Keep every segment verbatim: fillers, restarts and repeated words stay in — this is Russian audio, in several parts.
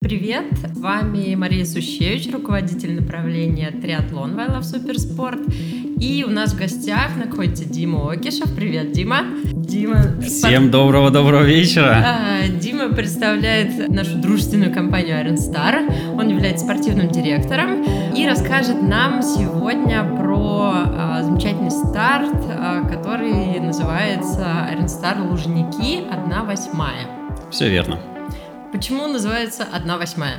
Привет, с вами Мария Сущевич, руководитель направления «Триатлон» в I Love Суперспорт. И у нас в гостях находится Дима Окишев. Привет, Дима. Дима... Всем доброго-доброго вечера. Дима представляет нашу дружественную компанию Ironstar. Он является спортивным директором и расскажет нам сегодня про замечательный старт, который называется Ironstar Лужники одна восьмая. Все верно. Почему называется одна восьмая?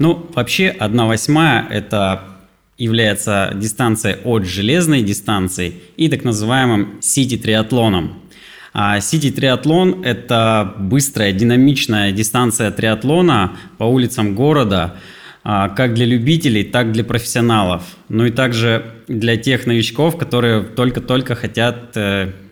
Ну, вообще одна восьмая это является дистанция от железной дистанции и так называемым сити-триатлоном. Сити-триатлон – это быстрая, динамичная дистанция триатлона по улицам города, как для любителей, так и для профессионалов. Ну и также для тех новичков, которые только-только хотят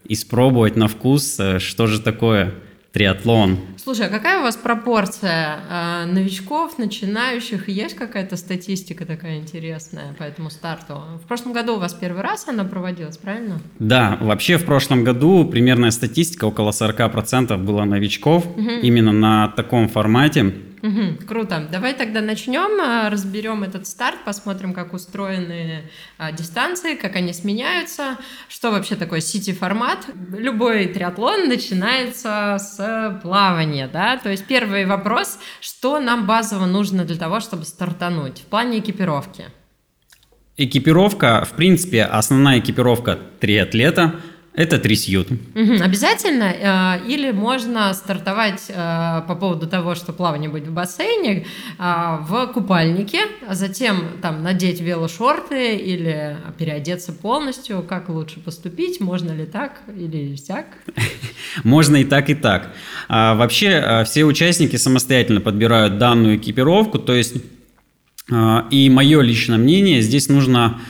испробовать на вкус, что же такое триатлон. Слушай, а какая у вас пропорция э, новичков, начинающих? Есть какая-то статистика такая интересная по этому старту? В прошлом году у вас первый раз она проводилась, правильно? Да, вообще в прошлом году примерная статистика, около сорок процентов было новичков, угу, именно на таком формате. Угу, круто. Давай тогда начнем, разберем этот старт, посмотрим, как устроены а, дистанции, как они сменяются, что вообще такое сити-формат. Любой триатлон начинается с плавания, да? То есть первый вопрос, что нам базово нужно для того, чтобы стартануть в плане экипировки? Экипировка, в принципе, основная экипировка триатлета – это трисьют. Угу. Обязательно? Или можно стартовать по поводу того, что плавание будет в бассейне, в купальнике, а затем там надеть велошорты или переодеться полностью? Как лучше поступить? Можно ли так или всяк? Можно и так, и так. Вообще все участники самостоятельно подбирают данную экипировку. То есть, и мое личное мнение, здесь нужно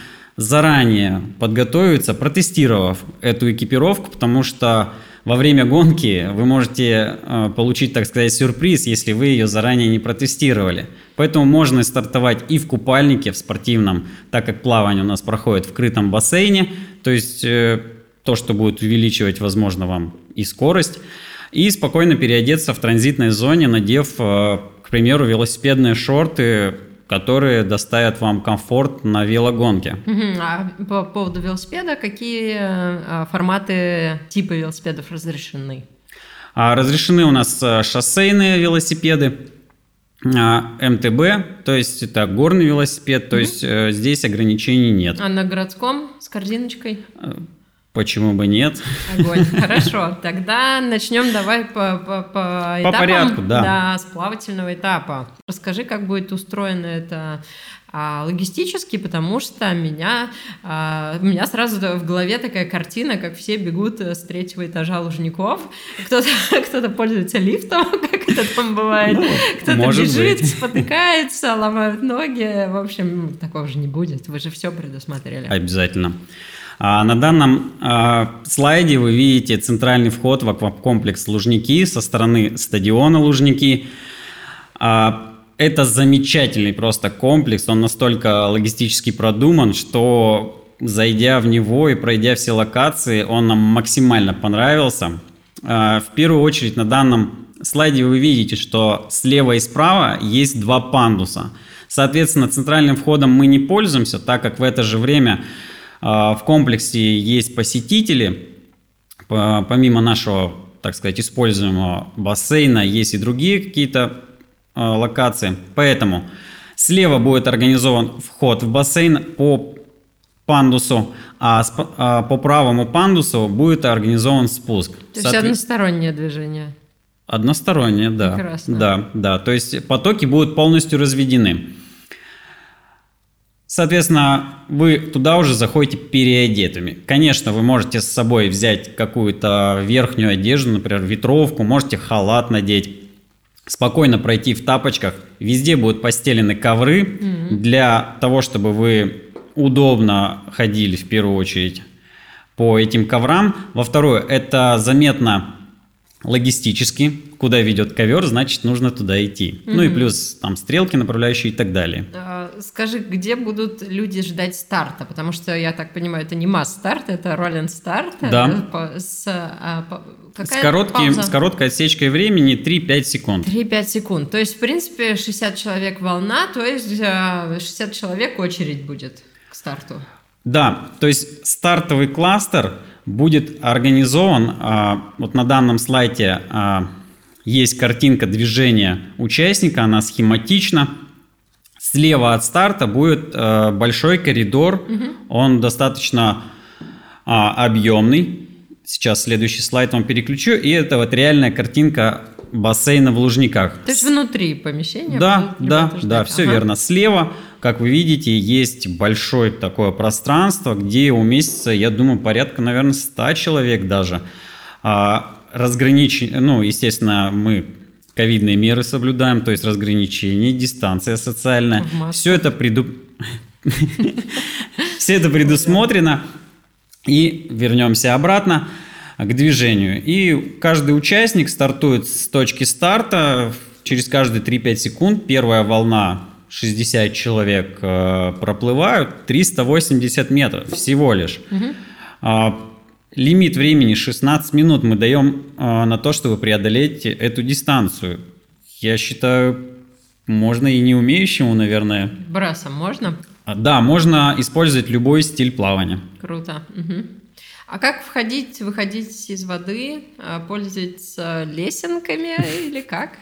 заранее подготовиться, протестировав эту экипировку, потому что во время гонки вы можете э, получить, так сказать, сюрприз, если вы ее заранее не протестировали. Поэтому можно стартовать и в купальнике, в спортивном, так как плавание у нас проходит в крытом бассейне, то есть э, то, что будет увеличивать, возможно, вам и скорость, и спокойно переодеться в транзитной зоне, надев, э, к примеру, велосипедные шорты, которые доставят вам комфорт на велогонке. Uh-huh. А по поводу велосипеда, какие форматы, типы велосипедов разрешены? Разрешены у нас шоссейные велосипеды, эм тэ бэ, то есть это горный велосипед, то uh-huh. есть здесь ограничений нет. А на городском с корзиночкой? Почему бы нет? Огонь. Хорошо, тогда начнем давай по, по, по этапам. По порядку, да. Да, с плавательного этапа. Расскажи, как будет устроено это а, логистически, потому что меня, а, у меня сразу в голове такая картина, как все бегут с третьего этажа Лужников. Кто-то, кто-то пользуется лифтом, как это там бывает. Ну, кто-то бежит, быть. спотыкается, ломает ноги. В общем, такого же не будет. Вы же все предусмотрели. Обязательно. На данном э, слайде вы видите центральный вход в аквакомплекс «Лужники» со стороны стадиона «Лужники». Э, это замечательный просто комплекс, он настолько логистически продуман, что, зайдя в него и пройдя все локации, он нам максимально понравился. Э, в первую очередь на данном слайде вы видите, что слева и справа есть два пандуса. Соответственно, центральным входом мы не пользуемся, так как в это же время в комплексе есть посетители, помимо нашего, так сказать, используемого бассейна, есть и другие какие-то локации. Поэтому слева будет организован вход в бассейн по пандусу, а по правому пандусу будет организован спуск. То есть Соответ... одностороннее движение? Одностороннее, да. Прекрасно. Да, да. То есть потоки будут полностью разведены. Соответственно, вы туда уже заходите переодетыми. Конечно, вы можете с собой взять какую-то верхнюю одежду, например, ветровку, можете халат надеть, спокойно пройти в тапочках. Везде будут постелены ковры mm-hmm. для того, чтобы вы удобно ходили, в первую очередь, по этим коврам. Во вторую, это заметно логистически, куда ведет ковер, значит, нужно туда идти. Mm-hmm. Ну и плюс там стрелки, направляющие и так далее. А, скажи, где будут люди ждать старта? Потому что, я так понимаю, это не масс-старт, это роллинг-старт. Да. По, с, а, по, какая с, коротким, с короткой отсечкой времени три-пять секунд. три-пять секунд. То есть, в принципе, шестьдесят человек волна, то есть шестьдесят человек очередь будет к старту. Да, то есть стартовый кластер будет организован, а, вот на данном слайде а, есть картинка движения участника, она схематична. Слева от старта будет а, большой коридор, mm-hmm. он достаточно а, объемный. Сейчас следующий слайд вам переключу, и это вот реальная картинка бассейна в Лужниках. То есть внутри помещения? Да, да, да, все ага. верно. Слева, как вы видите, есть большое такое пространство, где уместится, я думаю, порядка, наверное, ста человек даже. А, разграничи... Ну, естественно, мы ковидные меры соблюдаем, то есть разграничение, дистанция социальная. Все это, преду... Все это предусмотрено. И вернемся обратно к движению. И каждый участник стартует с точки старта через каждые три-пять секунд. Первая волна, шестьдесят человек э, проплывают, триста восемьдесят метров всего лишь. Угу. А, лимит времени шестнадцать минут мы даем а, на то, чтобы преодолеть эту дистанцию. Я считаю, можно и не умеющему, наверное. Брасом можно? А, да, можно использовать любой стиль плавания. Круто. Угу. А как входить, выходить из воды, пользоваться лесенками или как?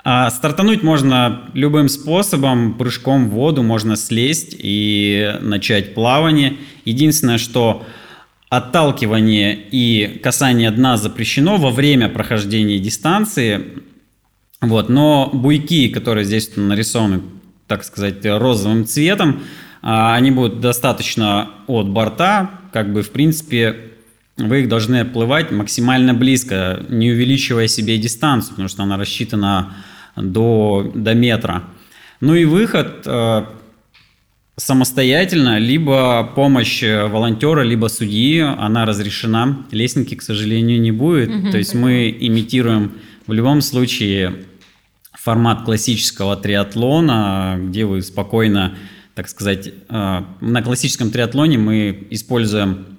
Стартануть можно любым способом, прыжком в воду, можно слезть и начать плавание. Единственное, что отталкивание и касание дна запрещено во время прохождения дистанции. Вот. Но буйки, которые здесь нарисованы, так сказать, розовым цветом, они будут достаточно от борта, как бы, в принципе, вы их должны плывать максимально близко, не увеличивая себе дистанцию, потому что она рассчитана до, до метра. Ну и выход э, самостоятельно, либо помощь волонтера, либо судьи, она разрешена. Лесенки, к сожалению, не будет, mm-hmm. то есть мы имитируем в любом случае формат классического триатлона, где вы спокойно, так сказать, на классическом триатлоне мы используем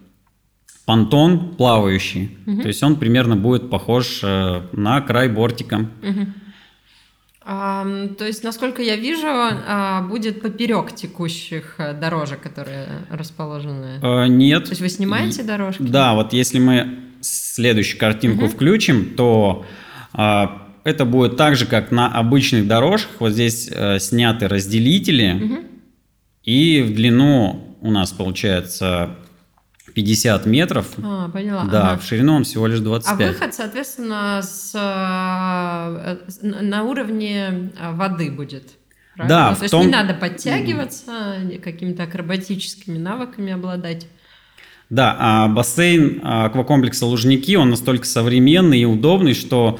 понтон плавающий, угу. то есть он примерно будет похож на край бортика. Угу. А, то есть, насколько я вижу, будет поперек текущих дорожек, которые расположены? А, нет. То есть вы снимаете дорожки? Да, вот если мы следующую картинку угу. включим, то... это будет так же, как на обычных дорожках. Вот здесь э, сняты разделители. Угу. И в длину у нас получается пятьдесят метров. А, поняла. Да, ага. в ширину он всего лишь двадцать пять. А выход, соответственно, с, на уровне воды будет. Правильно? Да. Ну, то есть том... не надо подтягиваться, какими-то акробатическими навыками обладать. Да, а бассейн аквакомплекса «Лужники», он настолько современный и удобный, что...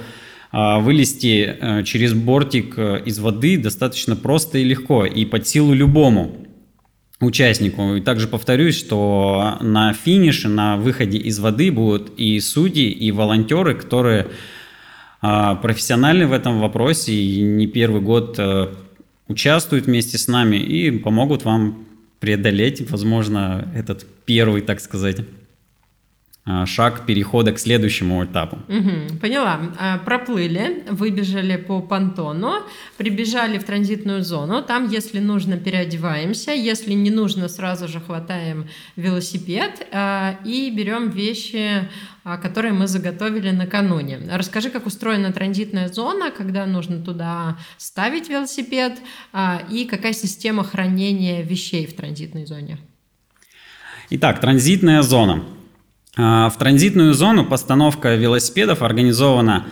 вылезти через бортик из воды достаточно просто и легко, и под силу любому участнику. И также повторюсь, что на финише, на выходе из воды будут и судьи, и волонтеры, которые профессиональны в этом вопросе и не первый год участвуют вместе с нами и помогут вам преодолеть, возможно, этот первый, так сказать, шаг перехода к следующему этапу. Угу, поняла. Проплыли, выбежали по понтону, прибежали в транзитную зону. Там, если нужно, переодеваемся. Если не нужно, сразу же хватаем велосипед и берем вещи, которые мы заготовили накануне. Расскажи, как устроена транзитная зона, когда нужно туда ставить велосипед и какая система хранения вещей в транзитной зоне. Итак, транзитная зона. В транзитную зону постановка велосипедов организована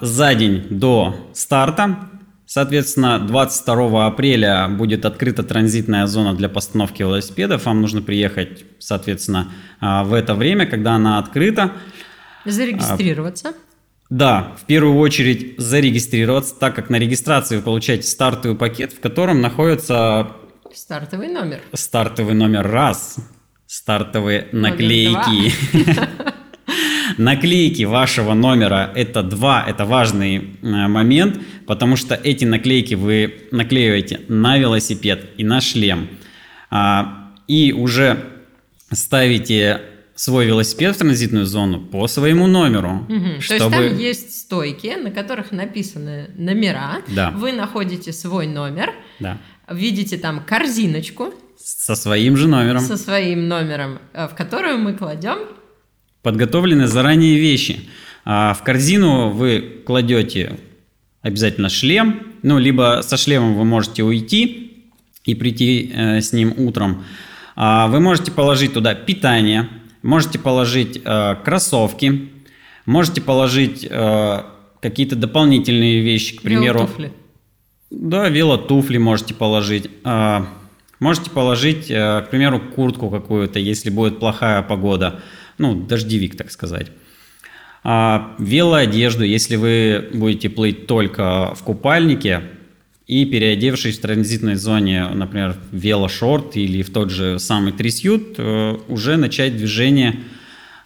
за день до старта. Соответственно, двадцать второго апреля будет открыта транзитная зона для постановки велосипедов. Вам нужно приехать, соответственно, в это время, когда она открыта. Зарегистрироваться. Да, в первую очередь зарегистрироваться, так как на регистрации вы получаете стартовый пакет, в котором находится... Стартовый номер. Стартовый номер раз. Стартовые наклейки. Наклейки вашего номера – это два, это важный момент, потому что эти наклейки вы наклеиваете на велосипед и на шлем. И уже ставите свой велосипед в транзитную зону по своему номеру. Угу. Чтобы... То есть там есть стойки, на которых написаны номера. Да. Вы находите свой номер, да. Видите там корзиночку. Со своим же номером. Со своим номером, в которую мы кладем... Подготовлены заранее вещи. В корзину вы кладете обязательно шлем, ну, либо со шлемом вы можете уйти и прийти с ним утром. Вы можете положить туда питание, можете положить кроссовки, можете положить какие-то дополнительные вещи, к примеру... Велотуфли. Да, велотуфли можете положить. Можете положить, к примеру, куртку какую-то, если будет плохая погода. Ну, дождевик, так сказать. А, велоодежду, если вы будете плыть только в купальнике и переодевшись в транзитной зоне, например, в велошорт или в тот же самый трисьют, уже начать движение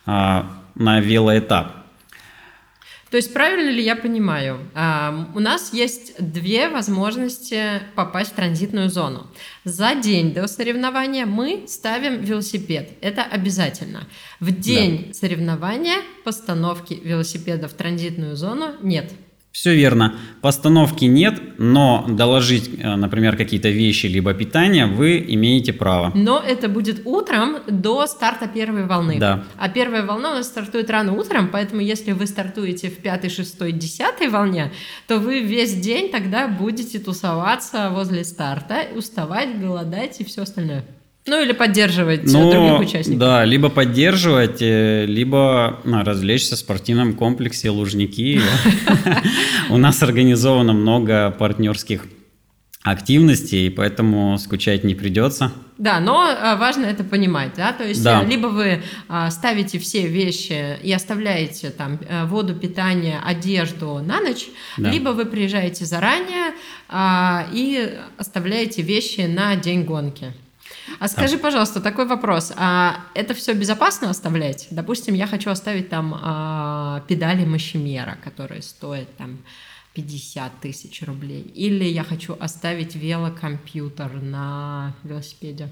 а, на велоэтап. То есть правильно ли я понимаю? А, у нас есть две возможности попасть в транзитную зону. За день до соревнования мы ставим велосипед. Это обязательно. В день да. соревнования постановки велосипеда в транзитную зону нет. Все верно. Постановки нет, но доложить, например, какие-то вещи либо питание вы имеете право. Но это будет утром до старта первой волны. Да. А первая волна у нас стартует рано утром, поэтому если вы стартуете в пятой, шестой, десятой волне, то вы весь день тогда будете тусоваться возле старта, уставать, голодать и все остальное. Ну или поддерживать ну, других участников. Да, либо поддерживать, либо ну, развлечься в спортивном комплексе Лужники. У нас организовано много партнерских активностей, поэтому скучать не придется. Да, но важно это понимать, да, то есть да. либо вы ставите все вещи и оставляете там воду, питание, одежду на ночь, да. либо вы приезжаете заранее и оставляете вещи на день гонки. А скажи, пожалуйста, такой вопрос. А это все безопасно оставлять? Допустим, я хочу оставить там а, педали мощемера, которые стоят там пятьдесят тысяч рублей. Или я хочу оставить велокомпьютер на велосипеде?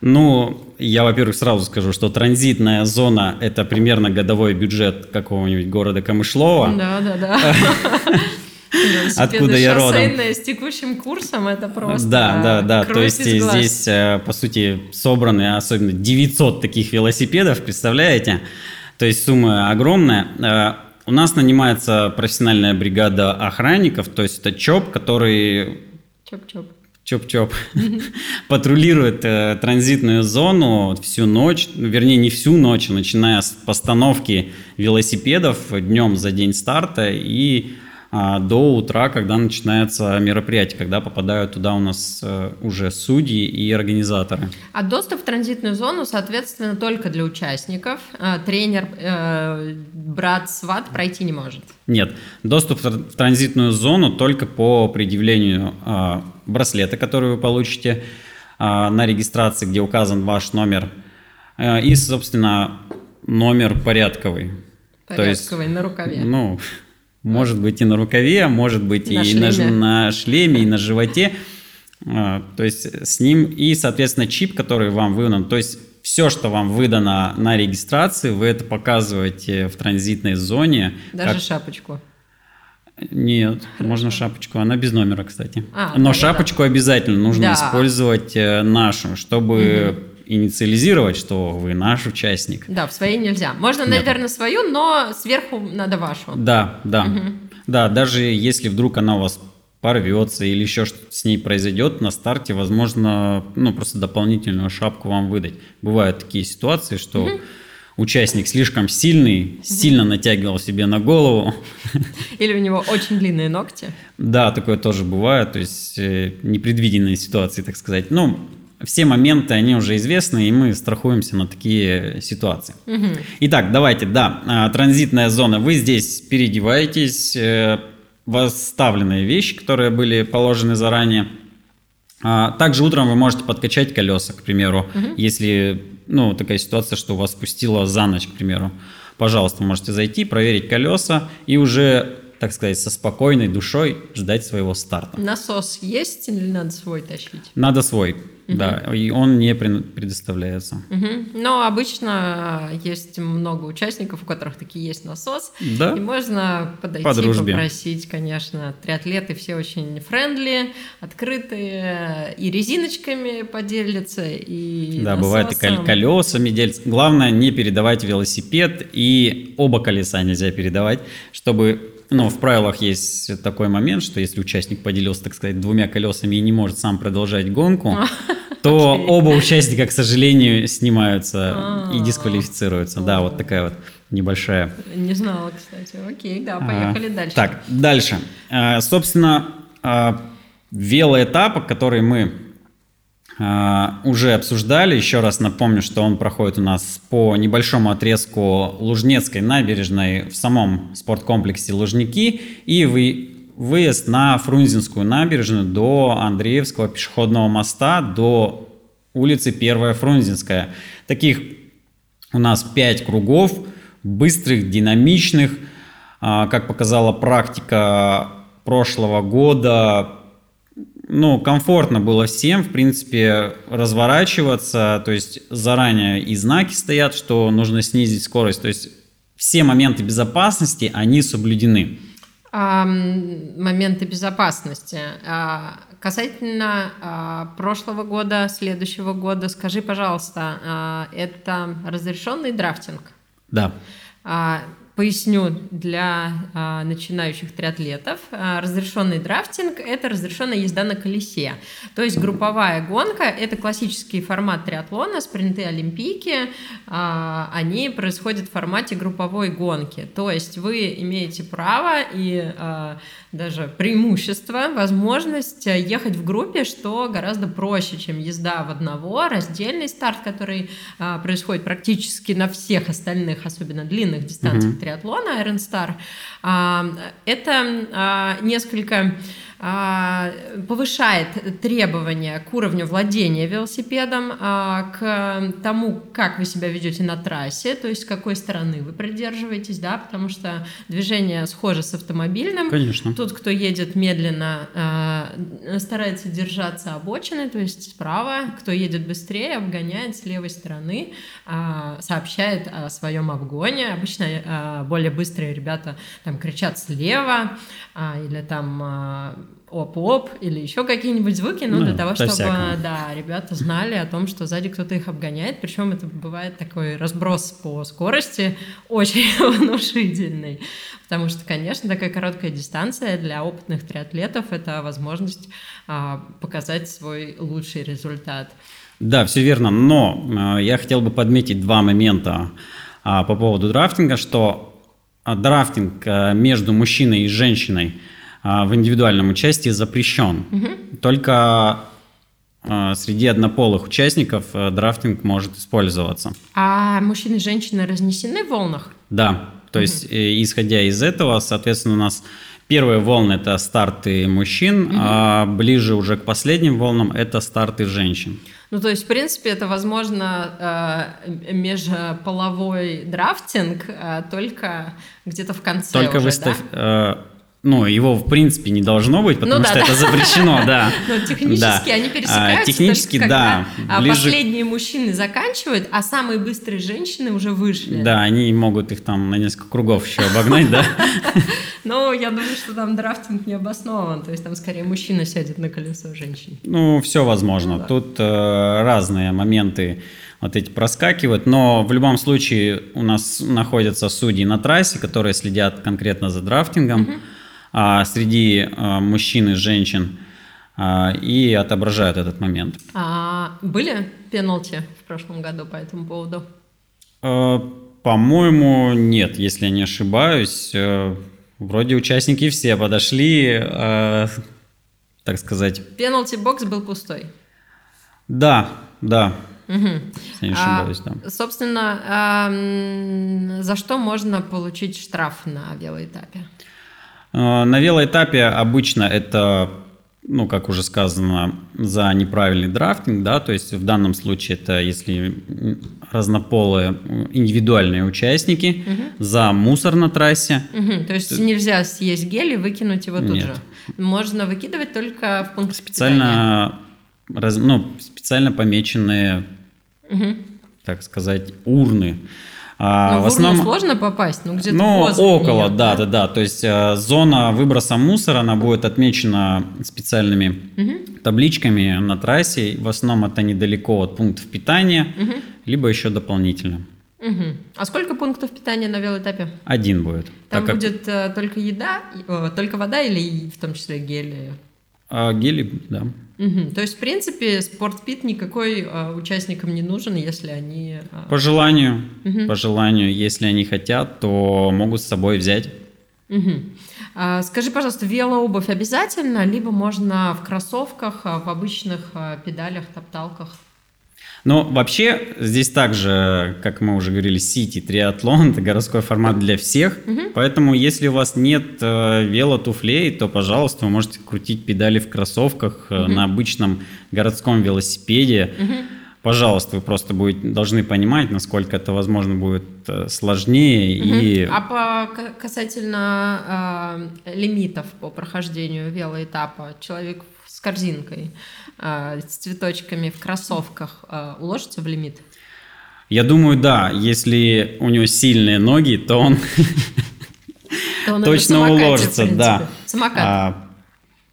Ну, я, во-первых, сразу скажу, что транзитная зона – это примерно годовой бюджет какого-нибудь города Камышлова. Да, да, да. Откуда я родом? С текущим курсом это просто. Да, да, да. То есть здесь, по сути, собраны особенно девятьсот таких велосипедов, представляете? То есть сумма огромная. У нас нанимается профессиональная бригада охранников, то есть это ЧОП, который... ЧОП-ЧОП. ЧОП-ЧОП. Патрулирует э, транзитную зону всю ночь, вернее, не всю ночь, начиная с постановки велосипедов днем за день старта и... до утра, когда начинается мероприятие, когда попадают туда у нас уже судьи и организаторы. А доступ в транзитную зону, соответственно, только для участников. Тренер, брат, сват пройти не может? Нет, доступ в транзитную зону только по предъявлению браслета, который вы получите на регистрации, где указан ваш номер, и, собственно, номер порядковый. Порядковый, то есть, на рукаве. Ну... Может быть и на рукаве, а может быть на и шлеме. На, на шлеме, и на животе. То есть с ним и, соответственно, чип, который вам выдан. То есть все, что вам выдано на регистрации, вы это показываете в транзитной зоне. Даже как... шапочку? Нет, хорошо. Можно шапочку. Она без номера, кстати. А, но да, шапочку да. обязательно нужно да. использовать нашу, чтобы... Угу. инициализировать, что вы наш участник. Да, в своей нельзя. Можно, Нет. наверное, свою, но сверху надо вашу. Да, да. Угу. Да, даже если вдруг она у вас порвется или еще что-то с ней произойдет, на старте, возможно, ну, просто дополнительную шапку вам выдать. Бывают такие ситуации, что... Угу. Участник слишком сильный, сильно натягивал себе на голову. Или у него очень длинные ногти. Да, такое тоже бывает, то есть непредвиденные ситуации, так сказать. Ну, все моменты, они уже известны, и мы страхуемся на такие ситуации. Угу. Итак, давайте, да, транзитная зона. Вы здесь переодеваетесь, восставленные вещи, которые были положены заранее. Также утром вы можете подкачать колеса, к примеру, угу. если, ну, такая ситуация, что вас спустило за ночь, к примеру. пожалуйста, можете зайти, проверить колеса и уже, так сказать, со спокойной душой ждать своего старта. Насос есть или надо свой тащить? Надо свой. Uh-huh. Да, и он не предоставляется. Uh-huh. Но обычно есть много участников, у которых таки есть насос, да? И можно подойти, по дружбе попросить, конечно, триатлеты все очень френдли, открытые, и резиночками поделятся, и да, насосом. Бывает и кол- колесами делятся. Главное, не передавать велосипед, и оба колеса нельзя передавать, чтобы... Но в правилах есть такой момент, что если участник поделился, так сказать, двумя колесами и не может сам продолжать гонку, то оба участника, к сожалению, снимаются и дисквалифицируются. Да, вот такая вот небольшая... Не знала, кстати. Окей, да, поехали дальше. Так, дальше. Собственно, велоэтап, который мы уже обсуждали, еще раз напомню, что он проходит у нас по небольшому отрезку Лужнецкой набережной в самом спорткомплексе Лужники и выезд на Фрунзенскую набережную до Андреевского пешеходного моста, до улицы первая Фрунзенская. Таких у нас пять кругов, быстрых, динамичных, как показала практика прошлого года. Ну, комфортно было всем, в принципе, разворачиваться, то есть заранее и знаки стоят, что нужно снизить скорость, то есть все моменты безопасности, они соблюдены. А, моменты безопасности. А, касательно а, прошлого года, следующего года, скажи, пожалуйста, а, это разрешенный драфтинг? Да. А, Поясню для а, начинающих триатлетов. А, разрешенный драфтинг – это разрешенная езда на колесе. То есть групповая гонка – это классический формат триатлона, спринты, олимпийки. А, они происходят в формате групповой гонки. То есть вы имеете право и а, даже преимущество, возможность ехать в группе, что гораздо проще, чем езда в одного. Раздельный старт, который а, происходит практически на всех остальных, особенно длинных дистанциях, mm-hmm. триатлона Ironstar, это несколько повышает требования к уровню владения велосипедом, к тому, как вы себя ведете на трассе, то есть с какой стороны вы придерживаетесь, да, потому что движение схоже с автомобильным. Конечно. Тот, кто едет медленно, старается держаться обочины, то есть справа, кто едет быстрее, обгоняет с левой стороны, сообщает о своем обгоне. Обычно более быстрые ребята там кричат слева или там... оп-оп или еще какие-нибудь звуки, ну, ну для того, чтобы да, ребята знали о том, что сзади кто-то их обгоняет, причем это бывает такой разброс по скорости очень внушительный, потому что, конечно, такая короткая дистанция для опытных триатлетов – это возможность а, показать свой лучший результат. Да, все верно, но а, я хотел бы подметить два момента а, по поводу драфтинга, что а, драфтинг а, между мужчиной и женщиной в индивидуальном участии запрещен. Угу. Только э, среди однополых участников э, драфтинг может использоваться. А мужчины и женщины разнесены в волнах? Да. То угу. есть, э, исходя из этого, соответственно, у нас первые волны – это старты мужчин, угу. а ближе уже к последним волнам – это старты женщин. Ну, то есть, в принципе, это, возможно, э, межполовой драфтинг, э, только где-то в конце только уже, выставь, да? Э, Ну, его, в принципе, не должно быть, потому ну, да, что да. это запрещено, да. Но технически да. они пересекаются, а, технически, только, да. когда Ближе... последние мужчины заканчивают, а самые быстрые женщины уже вышли. Да, они могут их там на несколько кругов еще обогнать, да. Ну, я думаю, что там драфтинг не обоснован, то есть там скорее мужчина сядет на колесо женщин. Ну, все возможно, тут разные моменты вот эти проскакивают, но в любом случае у нас находятся судьи на трассе, которые следят конкретно за драфтингом, среди мужчин и женщин и отображают этот момент. А были пенальти в прошлом году по этому поводу? По-моему, нет, если я не ошибаюсь. Вроде участники все подошли, так сказать. Пенальти-бокс был пустой? Да, да. Угу. Я не ошибаюсь, а, да. Собственно, а, за что можно получить штраф на велоэтапе? На велоэтапе обычно это ну, как уже сказано, за неправильный драфтинг, да, то есть в данном случае это если разнополые индивидуальные участники, угу. за мусор на трассе. Угу. То есть Т... нельзя съесть гель и выкинуть его тут Нет. же. Можно выкидывать только в пункт специально, раз, ну, специально помеченные, угу. так сказать, урны. А, в, в основном сложно попасть, но где-то ну, около, нее, да, да, да. То есть э, зона выброса мусора, она будет отмечена специальными угу. табличками на трассе. В основном это недалеко от пунктов питания, угу. либо еще дополнительно. Угу. А сколько пунктов питания на велоэтапе? Один будет. Там так будет как... э, только еда, э, только вода или в том числе гели? А, гели, да. Угу. То есть, в принципе, спортпит никакой а, участникам не нужен, если они... А... По желанию, угу. по желанию, если они хотят, то могут с собой взять. Угу. А, скажи, пожалуйста, велообувь обязательно, либо можно в кроссовках, в обычных педалях, топталках? Ну, вообще, здесь также, как мы уже говорили, сити, триатлон, это городской формат для всех, угу. поэтому если у вас нет э, велотуфлей, то, пожалуйста, вы можете крутить педали в кроссовках э, угу. на обычном городском велосипеде. Угу. Пожалуйста, вы просто будете, должны понимать, насколько это, возможно, будет э, сложнее. Угу. И... А по, касательно э, лимитов по прохождению велоэтапа, человек с корзинкой, с цветочками в кроссовках уложится в лимит? Я думаю, да. Если у него сильные ноги, то он точно уложится. Да. Самокат.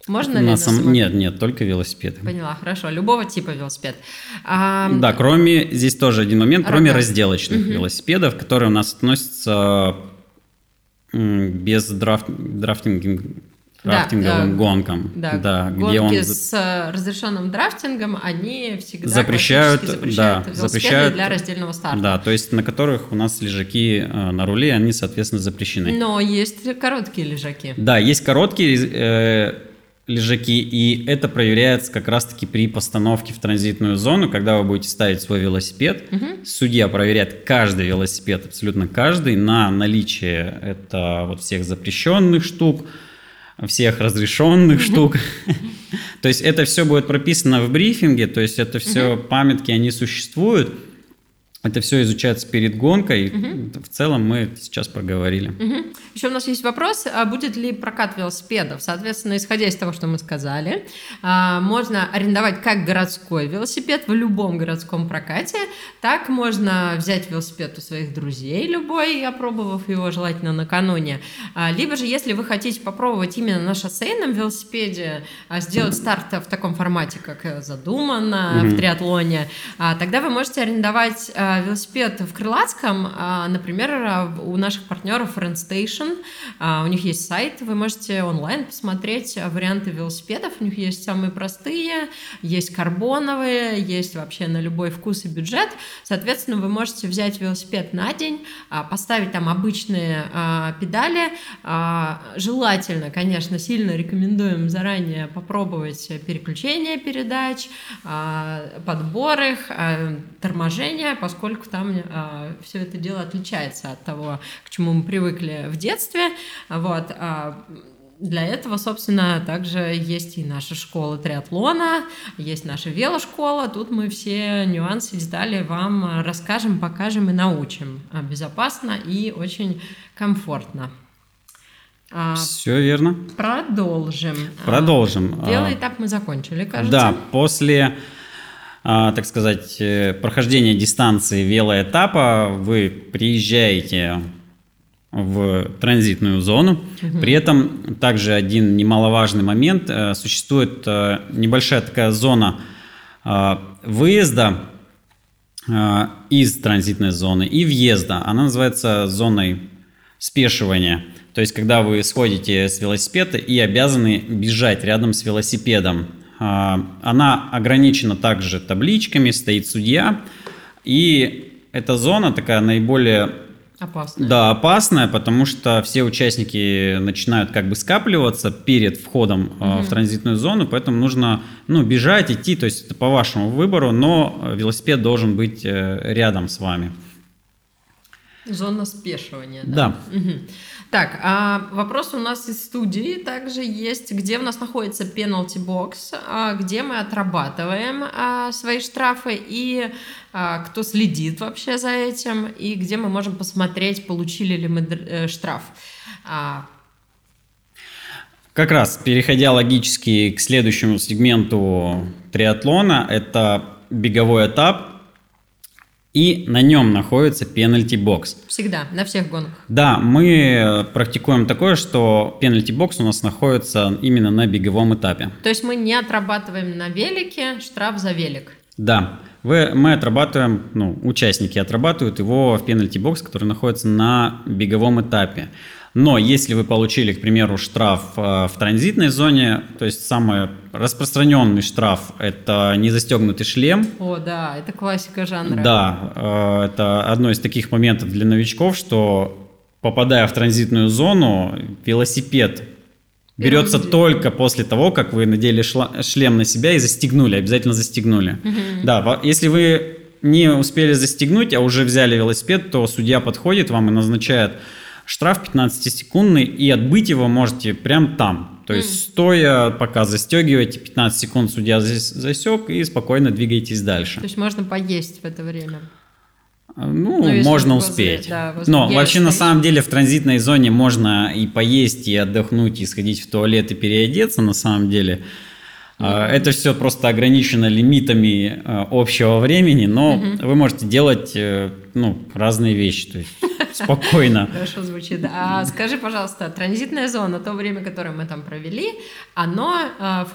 Можно ли на самокат? Нет, нет, только велосипеды. Поняла, хорошо. Любого типа велосипед. Да, кроме, здесь тоже один момент, кроме разделочных велосипедов, которые у нас относятся без драфтинга, драфтинговым да, гонкам, да, да, гонки где он... с разрешенным драфтингом, они всегда запрещают, запрещают, да, запрещают для раздельного старта. Да, то есть на которых у нас лежаки на руле, они, соответственно, запрещены. Но есть короткие лежаки. Да, есть короткие э, лежаки, и это проверяется как раз-таки при постановке в транзитную зону, когда вы будете ставить свой велосипед. Угу. Судья проверяет каждый велосипед, абсолютно каждый, на наличие это вот всех запрещенных штук, всех разрешенных штук. То есть это все будет прописано в брифинге, то есть это все памятки, они существуют. Это все изучается перед гонкой. В целом мы это сейчас проговорили. Еще у нас есть вопрос, будет ли прокат велосипедов? Соответственно, исходя из того, что мы сказали, можно арендовать как городской велосипед в любом городском прокате, так можно взять велосипед у своих друзей любой, опробовав его желательно накануне. Либо же, если вы хотите попробовать именно на шоссейном велосипеде, сделать старт в таком формате, как задумано в триатлоне, тогда вы можете арендовать велосипед в Крылатском, например, у наших партнеров Friendstation, у них есть сайт, вы можете онлайн посмотреть варианты велосипедов, у них есть самые простые, есть карбоновые, есть вообще на любой вкус и бюджет, соответственно, вы можете взять велосипед на день, поставить там обычные педали, желательно, конечно, сильно рекомендуем заранее попробовать переключение передач, подбор их, торможение, поскольку там э, все это дело отличается от того, к чему мы привыкли в детстве. Вот, э, для этого, собственно, также есть и наша школа триатлона, есть наша велошкола. Тут мы все нюансы, детали вам расскажем, покажем и научим. Безопасно и очень комфортно. А, все верно. Продолжим. Продолжим. Велоэтап мы закончили, кажется. Да, после... так сказать, прохождение дистанции велоэтапа, вы приезжаете в транзитную зону. Угу. При этом также один немаловажный момент. Существует небольшая такая зона выезда из транзитной зоны и въезда. Она называется зоной спешивания. То есть, когда вы сходите с велосипеда и обязаны бежать рядом с велосипедом. Она ограничена также табличками, стоит судья, и эта зона такая наиболее опасная. Да, опасная, потому что все участники начинают как бы скапливаться перед входом угу. в транзитную зону, поэтому нужно ну, бежать, идти, то есть это по вашему выбору, но велосипед должен быть рядом с вами. Зона спешивания, да? Да. Угу. Так, а вопрос у нас из студии также есть. Где у нас находится пенальти-бокс, где мы отрабатываем а, свои штрафы, и а, кто следит вообще за этим, и где мы можем посмотреть, получили ли мы э, штраф. А... Как раз, переходя логически к следующему сегменту триатлона, это беговой этап. И на нем находится пенальти-бокс. Всегда, на всех гонках. Да, мы практикуем такое, что пенальти-бокс у нас находится именно на беговом этапе. То есть мы не отрабатываем на велике штраф за велик? Да, вы, мы отрабатываем, ну, участники отрабатывают его в пенальти-бокс, который находится на беговом этапе. Но если вы получили, к примеру, штраф в транзитной зоне, то есть самый распространенный штраф – это незастегнутый шлем. О, да, это классика жанра. Да, это одно из таких моментов для новичков, что, попадая в транзитную зону, велосипед берется Переди. только после того, как вы надели шлем на себя и застегнули, обязательно застегнули. Угу. Да, если вы не успели застегнуть, а уже взяли велосипед, то судья подходит вам и назначает штраф пятнадцатисекундный, и отбыть его можете прям там. То есть mm. стоя, пока застегиваете, пятнадцать секунд судья засек, и спокойно двигаетесь дальше. То есть можно поесть в это время? Ну, ну можно возле, успеть. Да, Но вообще на самом деле в транзитной зоне можно и поесть, и отдохнуть, и сходить в туалет, и переодеться на самом деле. Это все просто ограничено лимитами общего времени, но угу. вы можете делать, ну, разные вещи, то есть спокойно. Хорошо звучит. А скажи, пожалуйста, транзитная зона, то время, которое мы там провели, оно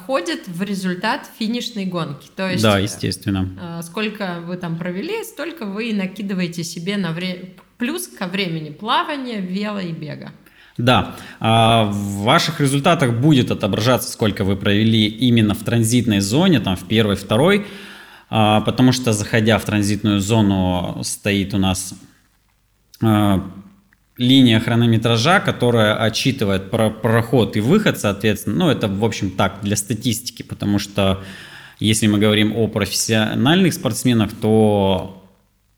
входит в результат финишной гонки? То есть, да, естественно. Сколько вы там провели, столько вы накидываете себе на время, плюс ко времени плавания, вело и бега. Да, в ваших результатах будет отображаться, сколько вы провели именно в транзитной зоне, там в первой, второй, потому что, заходя в транзитную зону, стоит у нас линия хронометража, которая отчитывает проход и выход, соответственно. Ну, это, в общем, так, для статистики, потому что, если мы говорим о профессиональных спортсменах, то...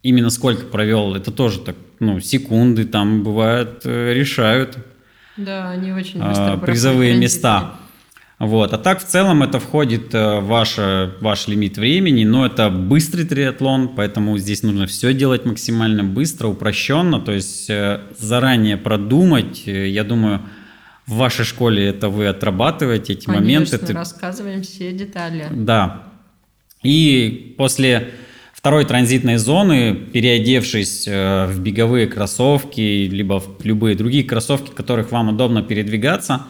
Именно сколько провел, это тоже так, ну, секунды там бывают, решают. Да, они очень быстро а, призовые места. Вот. А так в целом это входит в ваш, ваш лимит времени, но это быстрый триатлон, поэтому здесь нужно все делать максимально быстро, упрощенно, то есть заранее продумать, я думаю... В вашей школе это вы отрабатываете, эти Конечно, моменты. Конечно, рассказываем все детали. Да. И после... Второй транзитной зоны, переодевшись в беговые кроссовки, либо в любые другие кроссовки, в которых вам удобно передвигаться,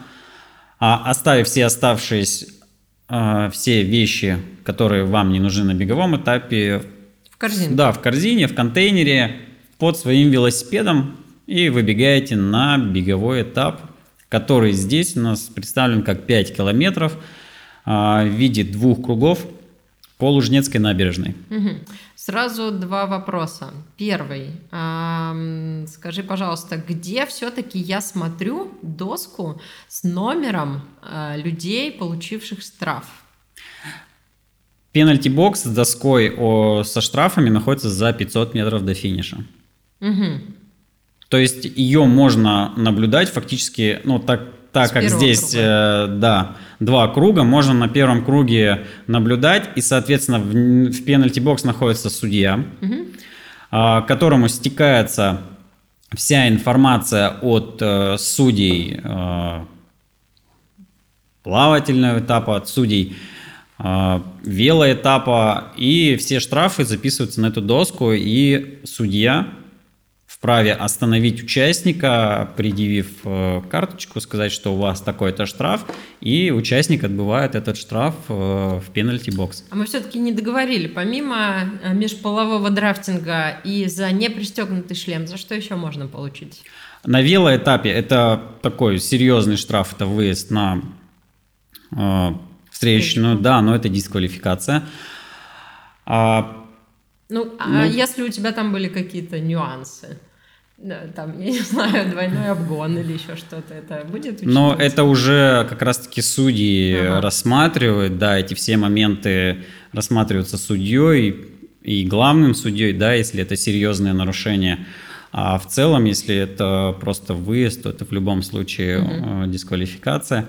оставив все оставшиеся все вещи, которые вам не нужны на беговом этапе, в корзине, да, в корзине, в контейнере, под своим велосипедом, и вы бегаете на беговой этап, который здесь у нас представлен как пять километров в виде двух кругов по Лужнецкой набережной. Угу. Сразу два вопроса. Первый. Эм, скажи, пожалуйста, где все-таки я смотрю доску с номером э, людей, получивших штраф? Пенальти-бокс с доской о, со штрафами находится за пятьсот метров до финиша. Угу. То есть ее можно наблюдать фактически, ну, так, так как здесь э, да, два круга, можно на первом круге наблюдать, и, соответственно, в, в пенальти-бокс находится судья, mm-hmm. э, к которому стекается вся информация от э, судей э, плавательного этапа, от судей э, велоэтапа, и все штрафы записываются на эту доску, и судья... вправе остановить участника, предъявив э, карточку, сказать, что у вас такой-то штраф, и участник отбывает этот штраф э, в пенальти-бокс. А мы все-таки не договорили, помимо межполового драфтинга и за непристегнутый шлем, за что еще можно получить? На велоэтапе это такой серьезный штраф, это выезд на э, встречную, да, но это дисквалификация. А, Ну, ну, а если у тебя там были какие-то нюансы, там, я не знаю, двойной обгон или еще что-то, это будет учитываться? Но это уже как раз-таки судьи ага. рассматривают, да, эти все моменты рассматриваются судьей и главным судьей, да, если это серьезное нарушение. А в целом, если это просто выезд, то это в любом случае mm-hmm. дисквалификация.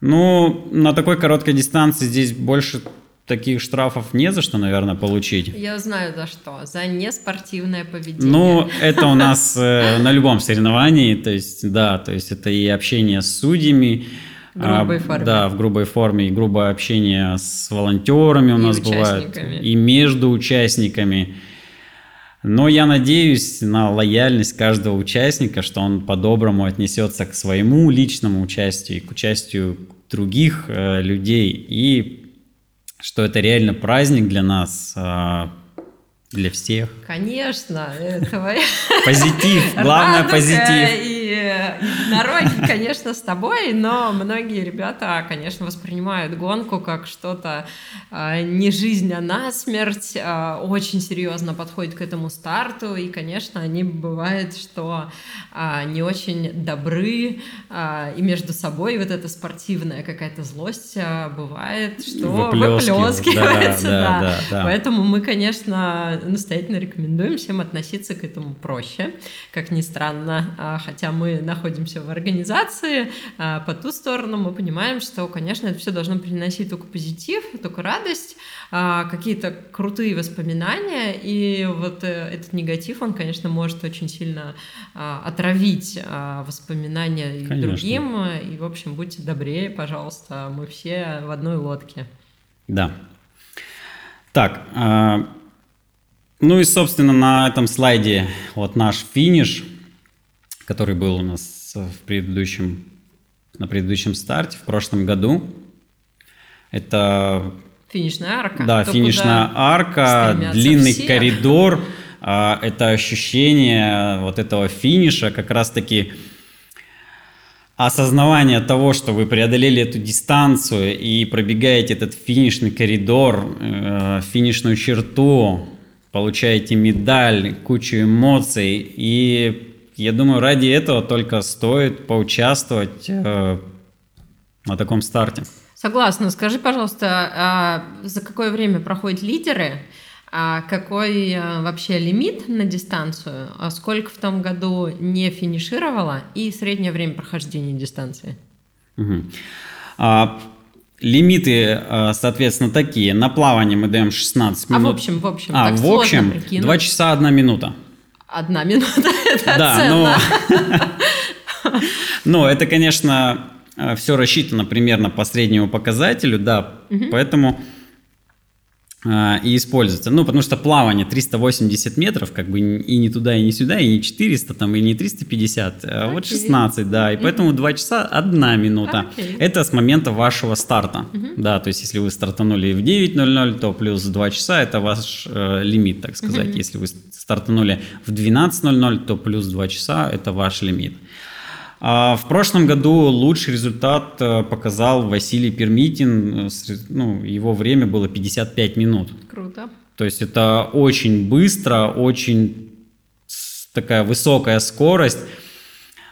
Ну, на такой короткой дистанции здесь больше таких штрафов не за что, наверное, получить. Я знаю за что. За неспортивное поведение. Ну, это у нас на любом соревновании. То есть, да, то есть это и общение с судьями. В грубой форме. Да, в грубой форме. И грубое общение с волонтерами у нас бывает. И между участниками. Но я надеюсь на лояльность каждого участника, что он по-доброму отнесется к своему личному участию и к участию других э, людей. И что это реально праздник для нас, э, для всех. Конечно, этого... Позитив, главное позитив. И дороги, конечно, с тобой, но многие ребята, конечно, воспринимают гонку как что-то э, не жизнь, а насмерть, э, очень серьезно подходят к этому старту, и, конечно, они бывает, что э, не очень добры, э, и между собой вот эта спортивная какая-то злость э, бывает, что выплескивается. Да, да. Да, да, да. Поэтому мы, конечно, настоятельно рекомендуем всем относиться к этому проще, как ни странно, э, хотя мы Мы находимся в организации, а по ту сторону мы понимаем, что, конечно, это все должно приносить только позитив, только радость, какие-то крутые воспоминания, и вот этот негатив, он, конечно, может очень сильно отравить воспоминания и другим, и, в общем, будьте добрее, пожалуйста, мы все в одной лодке. Да. Так, ну и, собственно, на этом слайде вот наш финиш, который был у нас в предыдущем, на предыдущем старте, в прошлом году. Это... Финишная арка. Да, то финишная арка, длинный все. коридор. Это ощущение вот этого финиша, как раз-таки осознавание того, что вы преодолели эту дистанцию и пробегаете этот финишный коридор, финишную черту, получаете медаль, кучу эмоций и... Я думаю, ради этого только стоит поучаствовать э, на таком старте. Согласна. Скажи, пожалуйста, э, за какое время проходят лидеры? А какой э, вообще лимит на дистанцию? А сколько в том году не финишировало? И среднее время прохождения дистанции? Угу. А, лимиты, соответственно, такие. На плавание мы даем шестнадцать минут. А в общем, в общем, а, так в общем два часа одна минута. Одна минута, это да, ценно. Но, но это, конечно, все рассчитано примерно по среднему показателю, да, угу. поэтому э, и используется. Ну, потому что плавание триста восемьдесят метров, как бы и не туда, и не сюда, и не четыреста, там, и не триста пятьдесят, а вот шестнадцать, да, и угу. поэтому два часа одна минута. Окей. Это с момента вашего старта, угу. да, то есть если вы стартанули в девять ноль ноль, то плюс два часа, это ваш э, лимит, так сказать, угу. если вы стартанули в двенадцать ноль ноль, то плюс два часа – это ваш лимит. В прошлом году лучший результат показал Василий Пермитин. Ну, его время было пятьдесят пять минут. Круто. То есть это очень быстро, очень такая высокая скорость.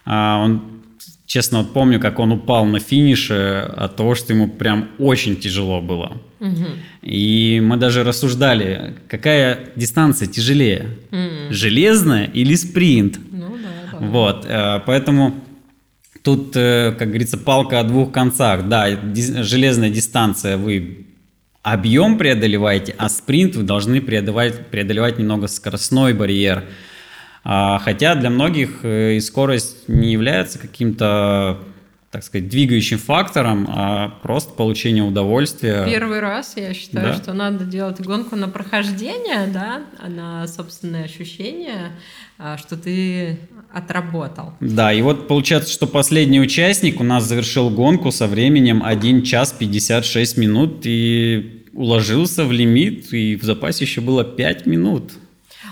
Он, честно, вот помню, как он упал на финише от того, что ему прям очень тяжело было. Угу. И мы даже рассуждали, какая дистанция тяжелее, mm. железная или спринт. Ну, да, да. Вот, поэтому тут, как говорится, палка о двух концах. Да, железная дистанция, вы объем преодолеваете, а спринт вы должны преодолевать, преодолевать немного скоростной барьер. Хотя для многих и скорость не является каким-то, так сказать, двигающим фактором, а просто получение удовольствия. Первый раз я считаю, да? что надо делать гонку на прохождение, да, на собственные ощущения, что ты отработал. Да, и вот получается, что последний участник у нас завершил гонку со временем один час пятьдесят шесть минут и уложился в лимит, и в запасе еще было пять минут.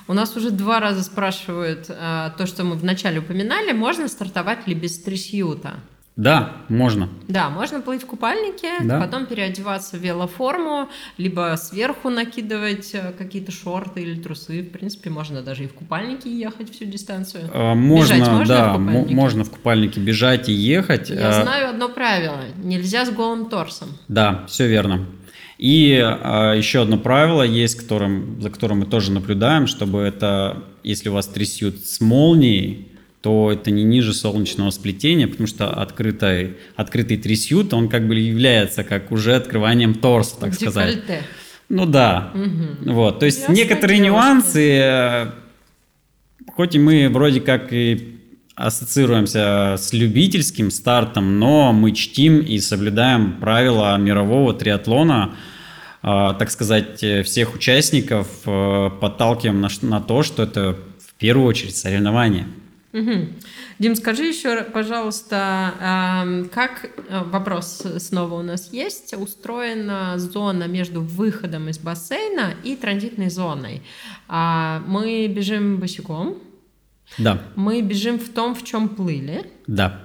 У нас уже два раза спрашивают а, то, что мы вначале упоминали, можно стартовать ли без трисьюта? Да, можно. Да, можно плыть в купальнике, да. потом переодеваться в велоформу, либо сверху накидывать какие-то шорты или трусы. В принципе, можно даже и в купальнике ехать всю дистанцию. А, можно, бежать можно да, в купальнике? Можно в купальнике бежать и ехать. Я а... знаю одно правило. Нельзя с голым торсом. Да, все верно. И э, еще одно правило есть, которым, за которым мы тоже наблюдаем, чтобы это, если у вас трясет с молнией, то это не ниже солнечного сплетения, потому что открытый, открытый трясют, он как бы является как уже открыванием торса, так декольте. Сказать. Ну да. Угу. Вот. То есть я некоторые девушка. Нюансы, хоть и мы вроде как и ассоциируемся с любительским стартом, но мы чтим и соблюдаем правила мирового триатлона, так сказать, всех участников подталкиваем на, на то, что это в первую очередь соревнование. Угу. Дим, скажи еще, пожалуйста, как, вопрос снова у нас есть, устроена зона между выходом из бассейна и транзитной зоной? Мы бежим босиком, да. Мы бежим в том, в чем плыли, да.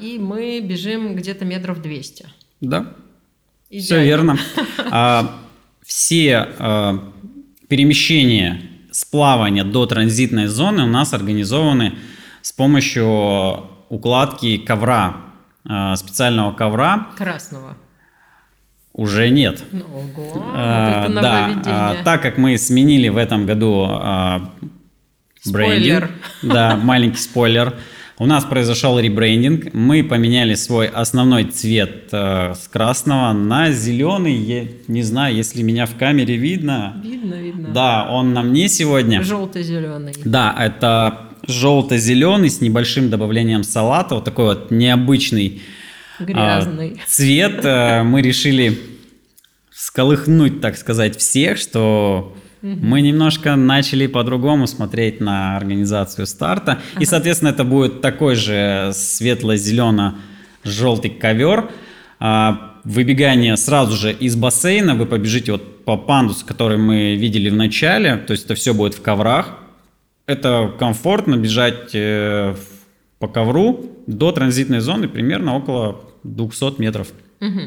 И мы бежим где-то метров двести. Да, идеально. Все верно. Все перемещения с плавания до транзитной зоны у нас организованы с помощью укладки ковра, специального ковра. Красного. Уже нет. Ого, а, вот это нововведение. Да, а, так как мы сменили в этом году а, брендинг, да, маленький спойлер, у нас произошел ребрендинг, мы поменяли свой основной цвет э, с красного на зеленый, я не знаю, если меня в камере видно. Видно, видно. Да, он на мне сегодня. Желто-зеленый. Да, это желто-зеленый с небольшим добавлением салата, вот такой вот необычный грязный э, цвет. Мы решили всколыхнуть, так сказать, всех, что... Мы немножко начали по-другому смотреть на организацию старта. Ага. И, соответственно, это будет такой же светло-зелено-желтый ковер. Выбегание сразу же из бассейна. Вы побежите вот по пандусу, который мы видели в начале. То есть это все будет в коврах. Это комфортно бежать по ковру до транзитной зоны примерно около двухсот метров. Угу.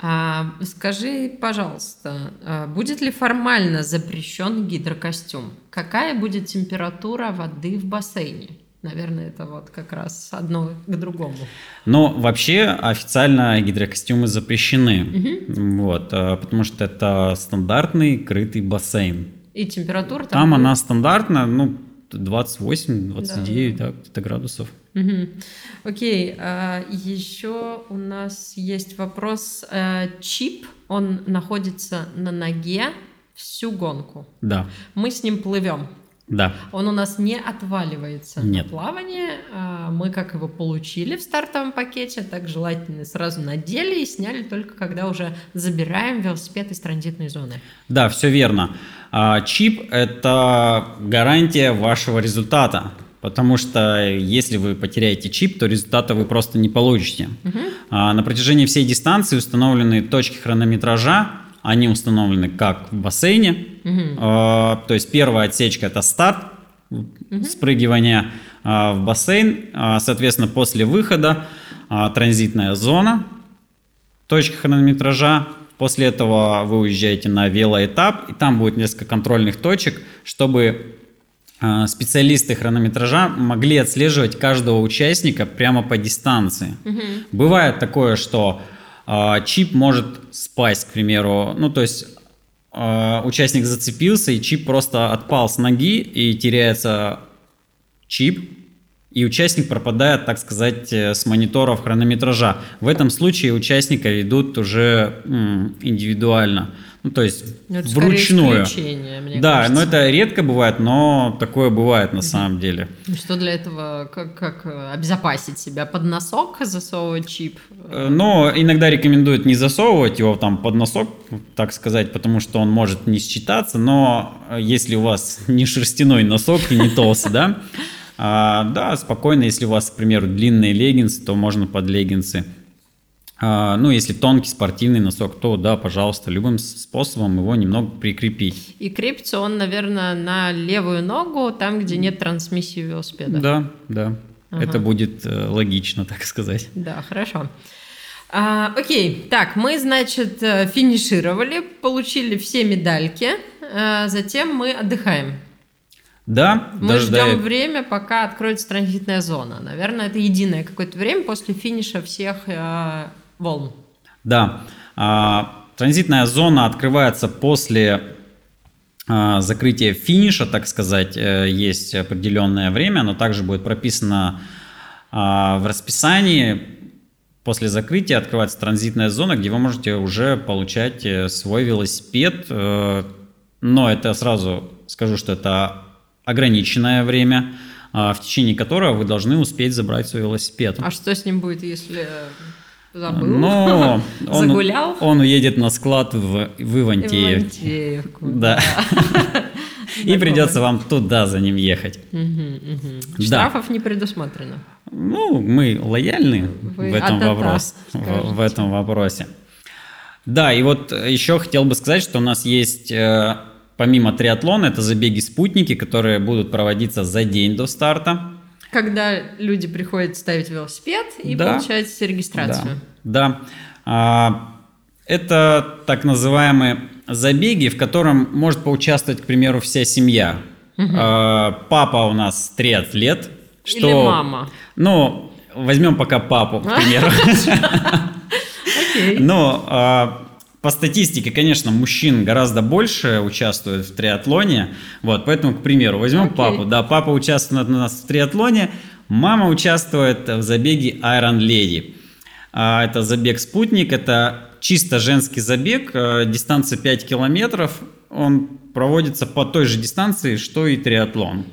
А, скажи, пожалуйста, будет ли формально запрещен гидрокостюм? Какая будет температура воды в бассейне? Наверное, это вот как раз одно к другому. Но вообще официально гидрокостюмы запрещены, угу. Вот, потому что это стандартный крытый бассейн. И температура там? Там будет? Она стандартная, ну, двадцать восемь - двадцать девять да. Да, где-то градусов. Угу. Окей, а еще у нас есть вопрос. Чип, он находится на ноге всю гонку. Да. Мы с ним плывем. Да. Он у нас не отваливается. Нет. На плавание. Мы как его получили в стартовом пакете, так желательно сразу надели и сняли только когда уже забираем велосипед из транзитной зоны. Да, все верно. Чип – это гарантия вашего результата. Потому что если вы потеряете чип, то результата вы просто не получите. Uh-huh. А, на протяжении всей дистанции установлены точки хронометража. Они установлены как в бассейне. Uh-huh. а, то есть первая отсечка – это старт, uh-huh. спрыгивание а, в бассейн. А, соответственно, после выхода а, транзитная зона, точка хронометража. После этого вы уезжаете на велоэтап, и там будет несколько контрольных точек, чтобы... специалисты хронометража могли отслеживать каждого участника прямо по дистанции. Mm-hmm. Бывает такое, что э, чип может спасть, к примеру, ну то есть э, участник зацепился и чип просто отпал с ноги и теряется чип, и участник пропадает, так сказать, с мониторов хронометража. В этом случае участника ведут уже м, индивидуально. Ну, то есть это вручную. Да, кажется. Но это редко бывает, но такое бывает на самом деле. Что для этого, как, как обезопасить себя? Под носок засовывать чип? Но иногда рекомендуют не засовывать его там под носок, так сказать, потому что он может не считаться, но если у вас не шерстяной носок и не толстый, да, да, спокойно, если у вас, к примеру, длинные леггинсы, то можно под леггинсы. Ну, если тонкий спортивный носок, то да, пожалуйста, любым способом его немного прикрепить. И крепится он, наверное, на левую ногу, там, где нет трансмиссии велосипеда. Да, да. Ага. Это будет логично, так сказать. Да, хорошо. А, окей, так, мы, значит, финишировали, получили все медальки, а затем мы отдыхаем. Да, мы даже ждем до... время, пока откроется транзитная зона. Наверное, это единое какое-то время после финиша всех э, волн. Да, а, Транзитная зона открывается после э, закрытия финиша, так сказать, э, есть определенное время, но также будет прописано э, в расписании. После закрытия открывается транзитная зона, где вы можете уже получать свой велосипед, э, но это сразу скажу, что это ограниченное время, э, в течение которого вы должны успеть забрать свой велосипед. А что с ним будет, если... Забыл. Но он, загулял. Он уедет на склад в, в Ивантеевке. Ивантеевку. Да. И придется вам туда за ним ехать. Штрафов не предусмотрено. Ну, мы лояльны в этом вопросе. В этом вопросе. Да, и вот еще хотел бы сказать, что у нас есть, помимо триатлона, это забеги-спутники, которые будут проводиться за день до старта. Когда люди приходят ставить велосипед и да, получать регистрацию. Да, да. А, это так называемые забеги, в котором может поучаствовать, к примеру, вся семья. Угу. А, папа у нас триатлет. Что... Или мама. Ну, возьмем пока папу, к примеру. Но по статистике, конечно, мужчин гораздо больше участвуют в триатлоне, вот, поэтому, к примеру, возьмем okay. папу, да, папа участвует у нас в триатлоне, мама участвует в забеге Iron Lady, это забег-спутник, это чисто женский забег, дистанция пять километров, он проводится по той же дистанции, что и триатлон.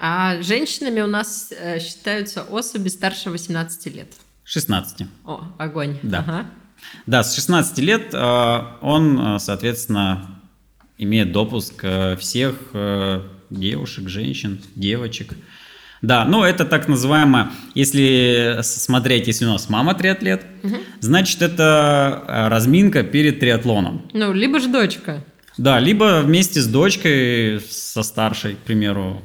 А женщинами у нас считаются особи старше восемнадцати лет? шестнадцати. О, огонь. Да. Ага. Да, с шестнадцати лет он, соответственно, имеет допуск всех девушек, женщин, девочек. Да, ну это так называемое, если смотреть, если у нас мама триатлет, угу. значит это разминка перед триатлоном. Ну, либо же дочка. Да, либо вместе с дочкой, со старшей, к примеру.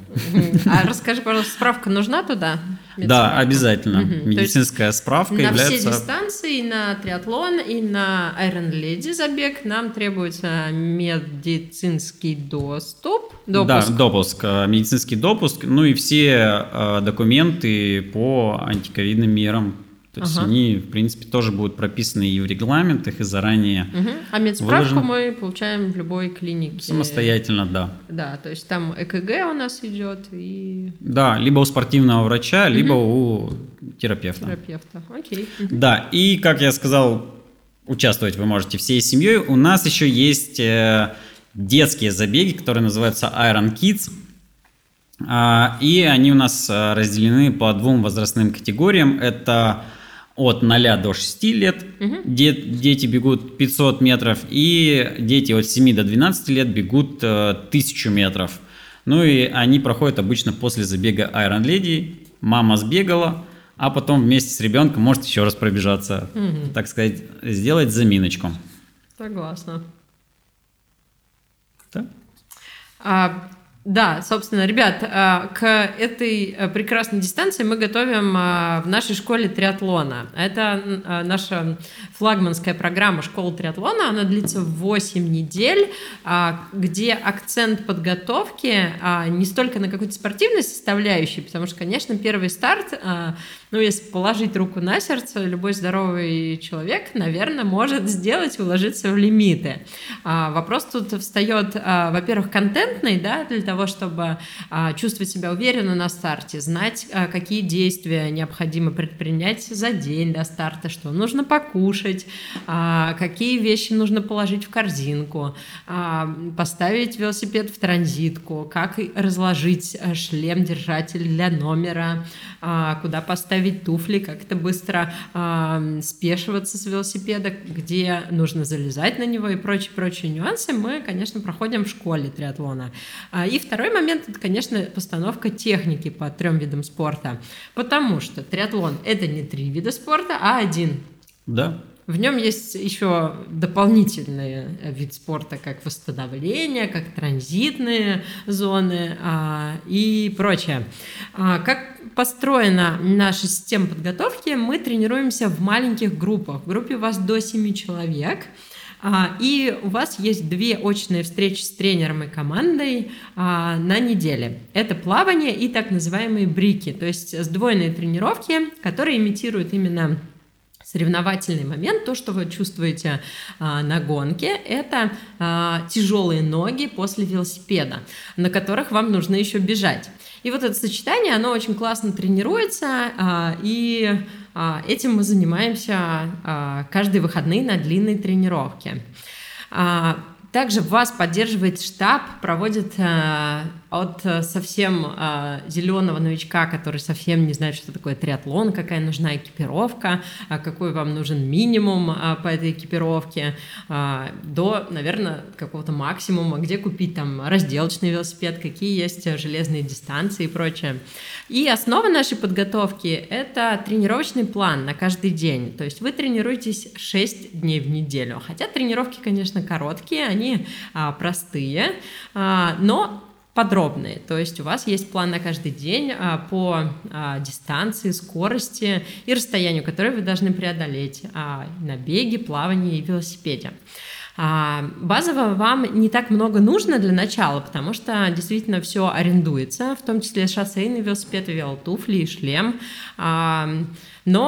А расскажи, пожалуйста, справка нужна туда? Да, обязательно. Угу. Медицинская справка на является... На все дистанции, и на триатлон, и на Iron Lady забег нам требуется медицинский доступ. Допуск. Да, допуск, медицинский допуск, ну и все документы по антиковидным мерам. То есть ага. они, в принципе, тоже будут прописаны и в регламентах, и заранее угу. А медсправку выложен. Мы получаем в любой клинике. Самостоятельно, да. Да, то есть там ЭКГ у нас идет и... Да, либо у спортивного врача, угу. либо у терапевта. Терапевта, окей. Да, и, как я сказал, участвовать вы можете всей семьей. У нас еще есть детские забеги, которые называются Iron Kids. И они у нас разделены по двум возрастным категориям. Это... От ноля до шести лет угу. дети бегут пятьсот метров, и дети от семи до двенадцати лет бегут тысячу метров. Ну и они проходят обычно после забега Iron Lady. Мама сбегала, а потом вместе с ребенком может еще раз пробежаться, угу. так сказать, сделать заминочку. Согласна. Да? А... Да, собственно, ребят, к этой прекрасной дистанции мы готовим в нашей школе триатлона. Это наша флагманская программа «Школа триатлона». Она длится восемь недель, где акцент подготовки не столько на какой-то спортивной составляющей, потому что, конечно, первый старт, ну, если положить руку на сердце, любой здоровый человек, наверное, может сделать и уложиться в лимиты. Вопрос тут встает, во-первых, контентный, да, для того, того, чтобы а, чувствовать себя уверенно на старте, знать, а, какие действия необходимо предпринять за день до старта, что нужно покушать, а, какие вещи нужно положить в корзинку, а, поставить велосипед в транзитку, как разложить шлем-держатель для номера, а, куда поставить туфли, как-то быстро а, спешиваться с велосипеда, где нужно залезать на него и прочие-прочие нюансы мы, конечно, проходим в школе триатлона. И второй момент, это, конечно, постановка техники по трем видам спорта, потому что триатлон – это не три вида спорта, а один. Да. В нем есть еще дополнительный вид спорта, как восстановление, как транзитные зоны а, и прочее. А, как построена наша система подготовки, мы тренируемся в маленьких группах. В группе у вас до семи человек. И у вас есть две очные встречи с тренером и командой на неделе. Это плавание и так называемые брики, то есть сдвоенные тренировки, которые имитируют именно соревновательный момент, то, что вы чувствуете а, на гонке, это а, тяжелые ноги после велосипеда, на которых вам нужно еще бежать. И вот это сочетание, оно очень классно тренируется, а, и а, этим мы занимаемся а, каждые выходные на длинной тренировке. А, Также вас поддерживает штаб, проводит э, от совсем э, зеленого новичка, который совсем не знает, что такое триатлон, какая нужна экипировка, какой вам нужен минимум э, по этой экипировке, э, до, наверное, какого-то максимума, где купить там разделочный велосипед, какие есть железные дистанции и прочее. И основа нашей подготовки – это тренировочный план на каждый день. То есть вы тренируетесь шесть дней в неделю, хотя тренировки, конечно, короткие, они Они простые, но подробные. То есть у вас есть план на каждый день по дистанции, скорости и расстоянию, которое вы должны преодолеть на беге, плавании и велосипеде. Базово вам не так много нужно для начала, потому что действительно все арендуется, в том числе шоссейный велосипед, велотуфли и шлем. Но...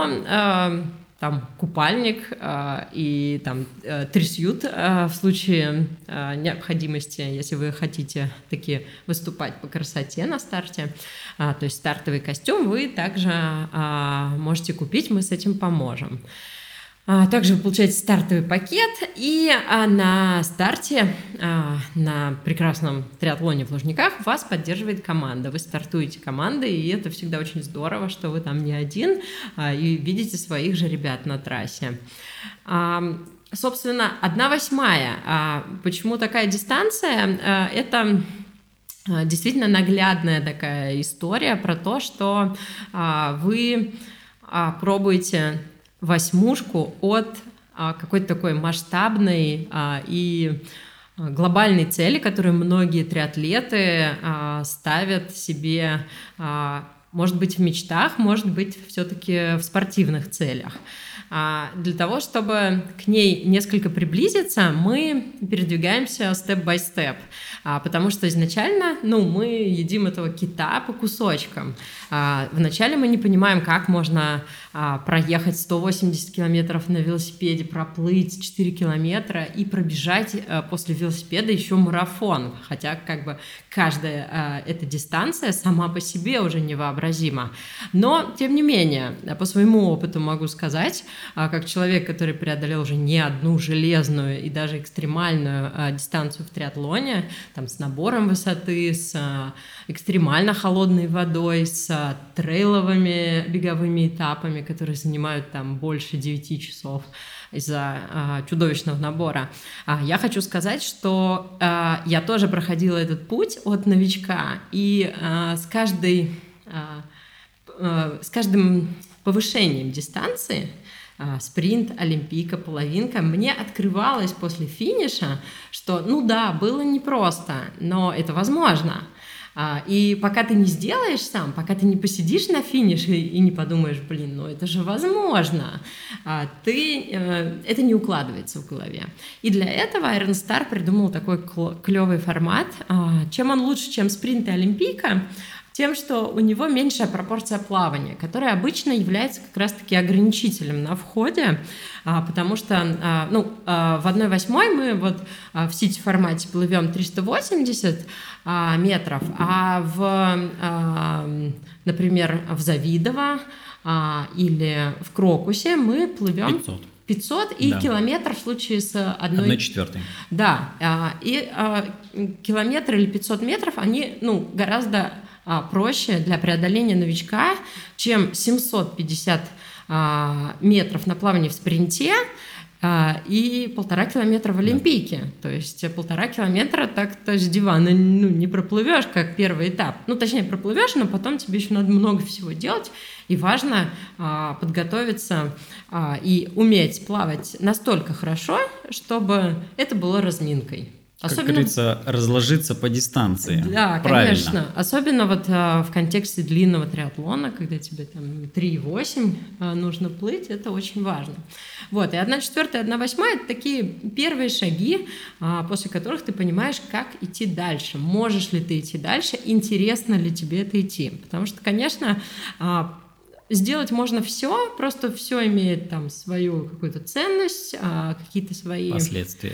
там купальник э, и там э, трясют э, в случае э, необходимости, если вы хотите таки выступать по красоте на старте, э, то есть стартовый костюм вы также э, можете купить, мы с этим поможем. Э, также вы получаете стартовый пакет, и э, на старте э, на прекрасном триатлоне в Лужниках вас поддерживает команда, вы стартуете командой, и это всегда очень здорово, что вы там не один э, и видите своих же ребят на трассе. Э, собственно, одна восьмая. Э, почему такая дистанция? Э, это... действительно наглядная такая история про то, что э, вы э, пробуете восьмушку от а, какой-то такой масштабной а, и глобальной цели, которую многие триатлеты а, ставят себе, а, может быть, в мечтах, может быть, все-таки в спортивных целях. А, для того, чтобы к ней несколько приблизиться, мы передвигаемся степ-бай-степ, а, потому что изначально ну, мы едим этого кита по кусочкам. А, вначале мы не понимаем, как можно а, проехать сто восемьдесят километров на велосипеде, проплыть четыре километра и пробежать а, после велосипеда еще марафон, хотя как бы каждая а, эта дистанция сама по себе уже невообразима. Но, тем не менее, по своему опыту могу сказать, а, как человек, который преодолел уже не одну железную и даже экстремальную а, дистанцию в триатлоне, там, с набором высоты, с а, экстремально холодной водой, с трейловыми беговыми этапами, которые занимают там больше девяти часов из-за а, чудовищного набора. А, я хочу сказать, что а, я тоже проходила этот путь от новичка, и а, с каждой, а, а, с каждым повышением дистанции, спринт, олимпийка, половинка, мне открывалось после финиша, что ну да, было непросто, но это возможно. И пока ты не сделаешь сам, пока ты не посидишь на финише и не подумаешь, блин, ну это же возможно, ты, это не укладывается в голове. И для этого Ironstar придумал такой клевый формат. Чем он лучше, чем спринт и олимпийка? Тем, что у него меньшая пропорция плавания, которая обычно является как раз-таки ограничителем на входе, потому что ну, в одна восьмая мы вот в сити-формате плывем триста восемьдесят метров, а в, например, в Завидово или в Крокусе мы плывем... пятьсот и да. Километр в случае с одной... одна четвертая. Да, и километр или пятьсот метров, они ну, гораздо проще для преодоления новичка, чем семьсот пятьдесят метров на плавании в спринте и полтора километра в олимпийке. Да. То есть полтора километра так-то с дивана ну, не проплывешь, как первый этап. Ну, точнее, проплывешь, но потом тебе еще надо много всего делать. И важно а, подготовиться а, и уметь плавать настолько хорошо, чтобы это было разминкой. Особенно... Как говорится, разложиться по дистанции. Да, правильно. Конечно. Особенно вот а, в контексте длинного триатлона, когда тебе там три и восемь а, нужно плыть, это очень важно. Вот, и одна четвертая, одна восьмая – это такие первые шаги, а, после которых ты понимаешь, как идти дальше. Можешь ли ты идти дальше, интересно ли тебе это идти. Потому что, конечно, а, сделать можно все, просто все имеет там свою какую-то ценность, какие-то свои последствия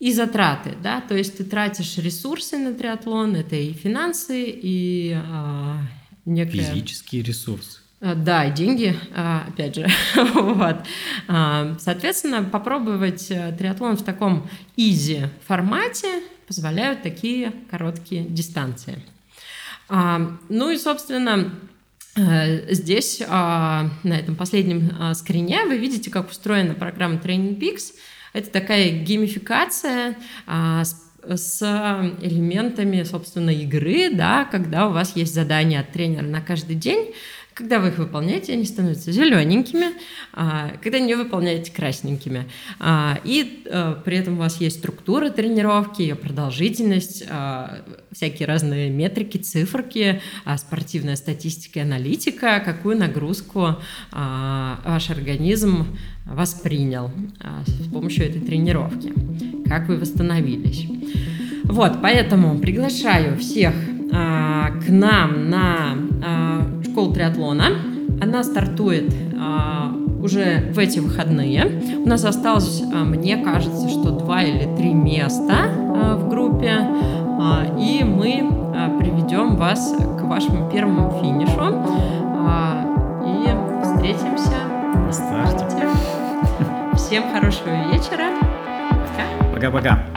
и затраты, да, то есть ты тратишь ресурсы на триатлон, это и финансы, и а, некая... физические ресурсы. Да, и деньги, опять же, вот. Соответственно, попробовать триатлон в таком изи формате позволяют такие короткие дистанции. Ну и, собственно, здесь, на этом последнем скрине, вы видите, как устроена программа Training Peaks. Это такая геймификация с с элементами, собственно, игры, да, когда у вас есть задания от тренера на каждый день. Когда вы их выполняете, они становятся зелененькими, а, когда не выполняете, красненькими. А, и а, при этом у вас есть структура тренировки, ее продолжительность, а, всякие разные метрики, циферки, а, спортивная статистика и аналитика, какую нагрузку а, ваш организм воспринял а, с помощью этой тренировки, как вы восстановились. Вот, поэтому приглашаю всех а, к нам на... А, школа триатлона. Она стартует а, уже в эти выходные. У нас осталось, а, мне кажется, что два или три места а, в группе, а, и мы а, приведем вас к вашему первому финишу а, и встретимся на старте. Всем хорошего вечера. Пока. Пока-пока.